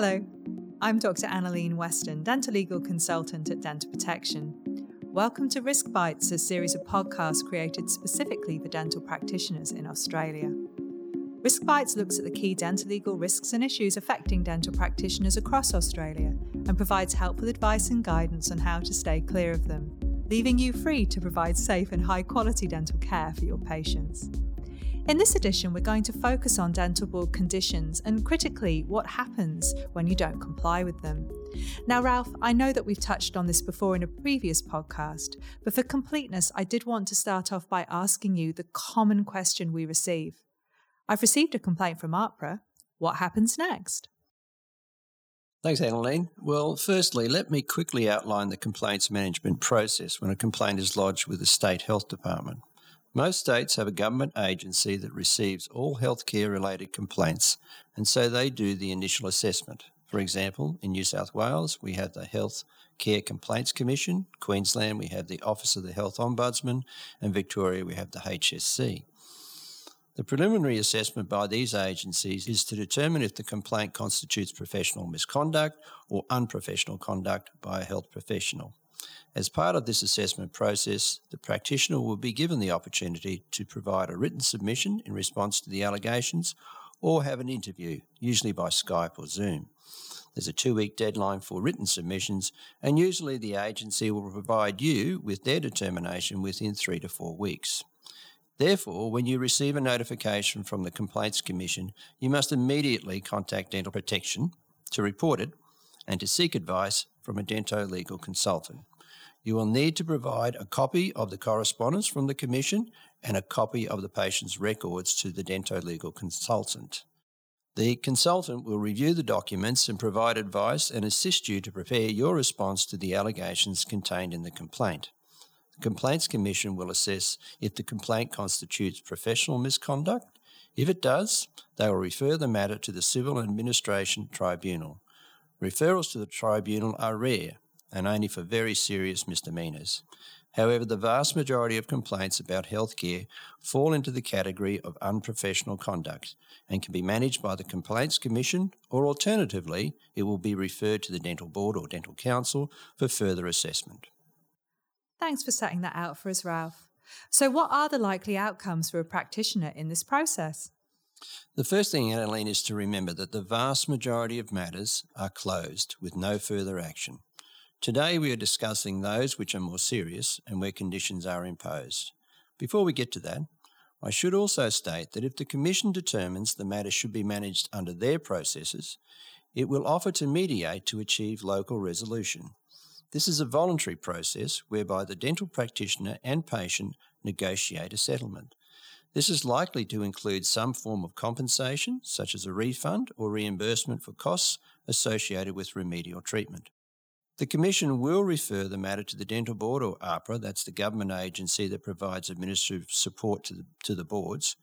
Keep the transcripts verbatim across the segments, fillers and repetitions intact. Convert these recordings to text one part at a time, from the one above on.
Hello, I'm Doctor Annalene Weston, dental legal consultant at Dental Protection. Welcome to Risk Bites, a series of podcasts created specifically for dental practitioners in Australia. Risk Bites looks at the key dental legal risks and issues affecting dental practitioners across Australia and provides helpful advice and guidance on how to stay clear of them, leaving you free to provide safe and high-quality dental care for your patients. In this edition, we're going to focus on dental board conditions and critically what happens when you don't comply with them. Now, Ralph, I know that we've touched on this before in a previous podcast, but for completeness, I did want to start off by asking you the common question we receive. I've received a complaint from AHPRA. What happens next? Thanks, Annalene. Well, firstly, let me quickly outline the complaints management process when a complaint is lodged with the State Health Department. Most states have a government agency that receives all healthcare-related complaints, and so they do the initial assessment. For example, in New South Wales, we have the Health Care Complaints Commission, Queensland, we have the Office of the Health Ombudsman, and Victoria, we have the H S C. The preliminary assessment by these agencies is to determine if the complaint constitutes professional misconduct or unprofessional conduct by a health professional. As part of this assessment process, the practitioner will be given the opportunity to provide a written submission in response to the allegations or have an interview, usually by Skype or Zoom. There's a two-week deadline for written submissions, and usually the agency will provide you with their determination within three to four weeks. Therefore, when you receive a notification from the Complaints Commission, you must immediately contact Dental Protection to report it and to seek advice from a dental legal consultant. You will need to provide a copy of the correspondence from the Commission and a copy of the patient's records to the dental legal consultant. The consultant will review the documents and provide advice and assist you to prepare your response to the allegations contained in the complaint. Complaints Commission will assess if the complaint constitutes professional misconduct. If it does, they will refer the matter to the Civil Administration Tribunal. Referrals to the tribunal are rare and only for very serious misdemeanours. However, the vast majority of complaints about healthcare fall into the category of unprofessional conduct and can be managed by the Complaints Commission, or alternatively, it will be referred to the Dental Board or Dental Council for further assessment. Thanks for setting that out for us, Ralph. So what are the likely outcomes for a practitioner in this process? The first thing, Annalene, is to remember that the vast majority of matters are closed with no further action. Today we are discussing those which are more serious and where conditions are imposed. Before we get to that, I should also state that if the Commission determines the matter should be managed under their processes, it will offer to mediate to achieve local resolution. This is a voluntary process whereby the dental practitioner and patient negotiate a settlement. This is likely to include some form of compensation, such as a refund or reimbursement for costs associated with remedial treatment. The Commission will refer the matter to the Dental Board or AHPRA, that's the government agency that provides administrative support to the, to the boards,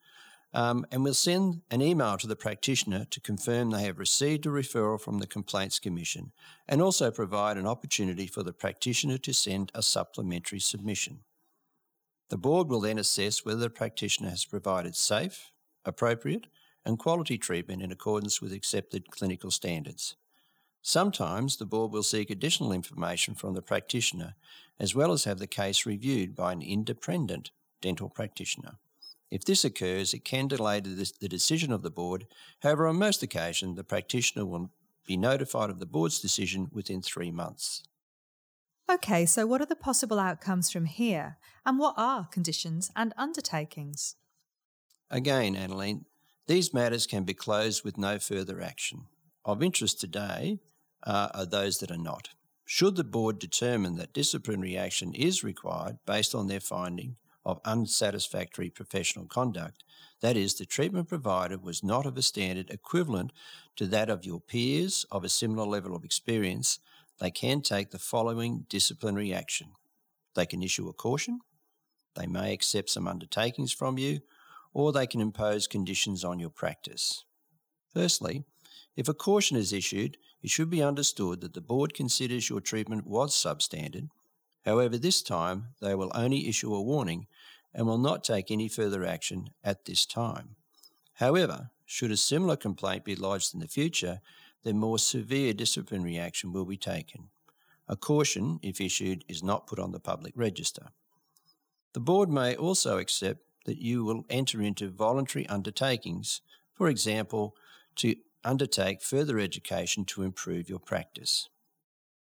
um, and will send an email to the practitioner to confirm they have received a referral from the Complaints Commission and also provide an opportunity for the practitioner to send a supplementary submission. The Board will then assess whether the practitioner has provided safe, appropriate and quality treatment in accordance with accepted clinical standards. Sometimes the Board will seek additional information from the practitioner as well as have the case reviewed by an independent dental practitioner. If this occurs, it can delay the decision of the Board. However, on most occasions, the practitioner will be notified of the Board's decision within three months. Okay, so what are the possible outcomes from here and what are conditions and undertakings? Again, Annalene, these matters can be closed with no further action. Of interest today Uh, are those that are not. Should the Board determine that disciplinary action is required based on their finding of unsatisfactory professional conduct, that is, the treatment provided was not of a standard equivalent to that of your peers of a similar level of experience, they can take the following disciplinary action. They can issue a caution, they may accept some undertakings from you, or they can impose conditions on your practice. Firstly, if a caution is issued, it should be understood that the Board considers your treatment was substandard. However, this time they will only issue a warning and will not take any further action at this time. However, should a similar complaint be lodged in the future, then more severe disciplinary action will be taken. A caution, if issued, is not put on the public register. The Board may also accept that you will enter into voluntary undertakings, for example, to undertake further education to improve your practice.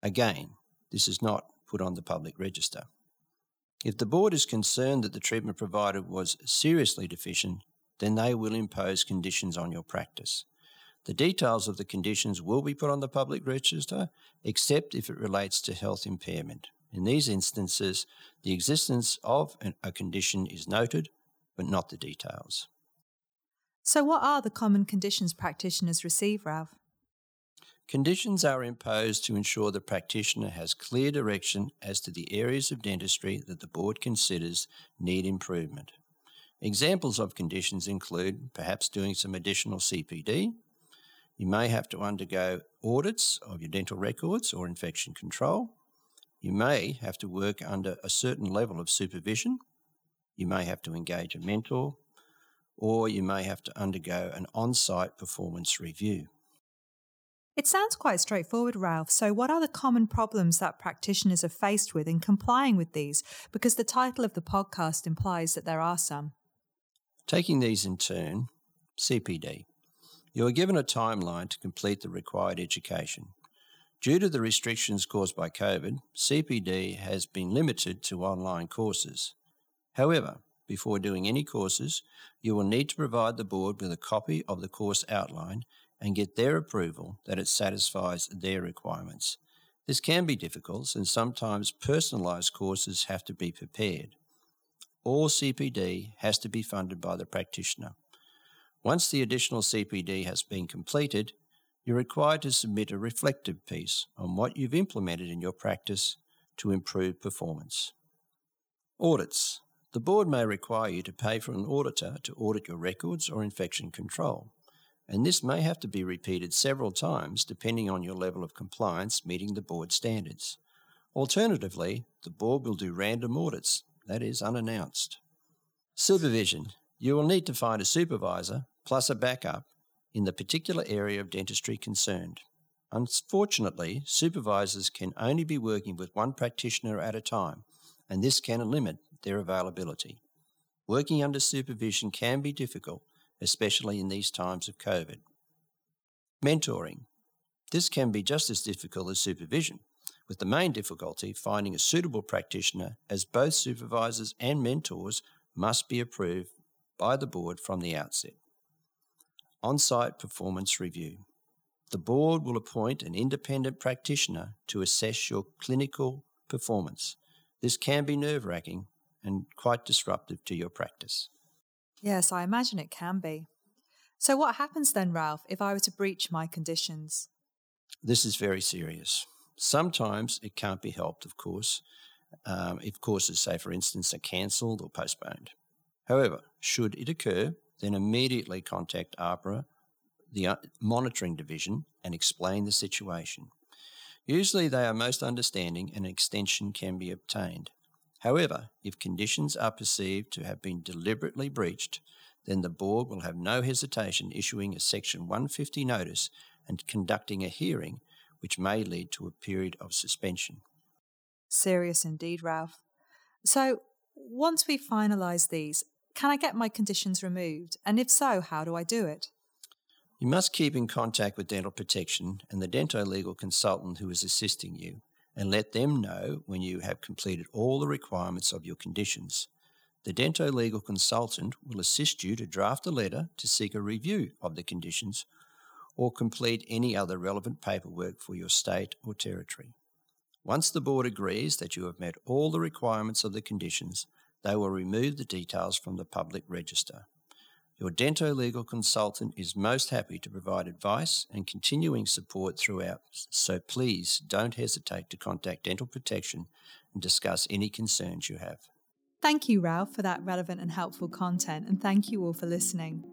Again, this is not put on the public register. If the Board is concerned that the treatment provided was seriously deficient, then they will impose conditions on your practice. The details of the conditions will be put on the public register, except if it relates to health impairment. In these instances, the existence of a condition is noted, but not the details. So what are the common conditions practitioners receive, Ralph? Conditions are imposed to ensure the practitioner has clear direction as to the areas of dentistry that the Board considers need improvement. Examples of conditions include perhaps doing some additional C P D. You may have to undergo audits of your dental records or infection control. You may have to work under a certain level of supervision. You may have to engage a mentor, or you may have to undergo an on-site performance review. It sounds quite straightforward, Ralph. So what are the common problems that practitioners are faced with in complying with these? Because the title of the podcast implies that there are some. Taking these in turn, C P D. You are given a timeline to complete the required education. Due to the restrictions caused by COVID, C P D has been limited to online courses. However, before doing any courses, you will need to provide the Board with a copy of the course outline and get their approval that it satisfies their requirements. This can be difficult, and sometimes personalised courses have to be prepared. All C P D has to be funded by the practitioner. Once the additional C P D has been completed, you're required to submit a reflective piece on what you've implemented in your practice to improve performance. Audits. The Board may require you to pay for an auditor to audit your records or infection control. And this may have to be repeated several times depending on your level of compliance meeting the Board standards. Alternatively, the Board will do random audits, that is, unannounced. Supervision. You will need to find a supervisor plus a backup in the particular area of dentistry concerned. Unfortunately, supervisors can only be working with one practitioner at a time, and this can limit their availability. Working under supervision can be difficult, especially in these times of COVID. Mentoring. This can be just as difficult as supervision, with the main difficulty finding a suitable practitioner, as both supervisors and mentors must be approved by the Board from the outset. On-site performance review. The Board will appoint an independent practitioner to assess your clinical performance. This can be nerve-wracking and quite disruptive to your practice. Yes, I imagine it can be. So what happens then, Ralph, if I were to breach my conditions? This is very serious. Sometimes it can't be helped, of course, um, if courses, say, for instance, are cancelled or postponed. However, should it occur, then immediately contact APRA, the monitoring division, and explain the situation. Usually they are most understanding and an extension can be obtained. However, if conditions are perceived to have been deliberately breached, then the Board will have no hesitation issuing a Section one fifty notice and conducting a hearing, which may lead to a period of suspension. Serious indeed, Ralph. So, once we finalise these, can I get my conditions removed? And if so, how do I do it? You must keep in contact with Dental Protection and the dental-legal consultant who is assisting you, and let them know when you have completed all the requirements of your conditions. The dental-legal consultant will assist you to draft a letter to seek a review of the conditions or complete any other relevant paperwork for your state or territory. Once the Board agrees that you have met all the requirements of the conditions, they will remove the details from the public register. Your dental-legal consultant is most happy to provide advice and continuing support throughout, so please don't hesitate to contact Dental Protection and discuss any concerns you have. Thank you, Ralph, for that relevant and helpful content, and thank you all for listening.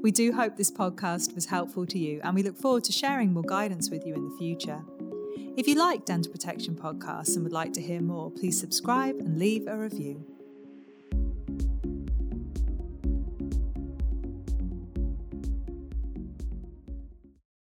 We do hope this podcast was helpful to you, and we look forward to sharing more guidance with you in the future. If you like Dental Protection podcasts and would like to hear more, please subscribe and leave a review.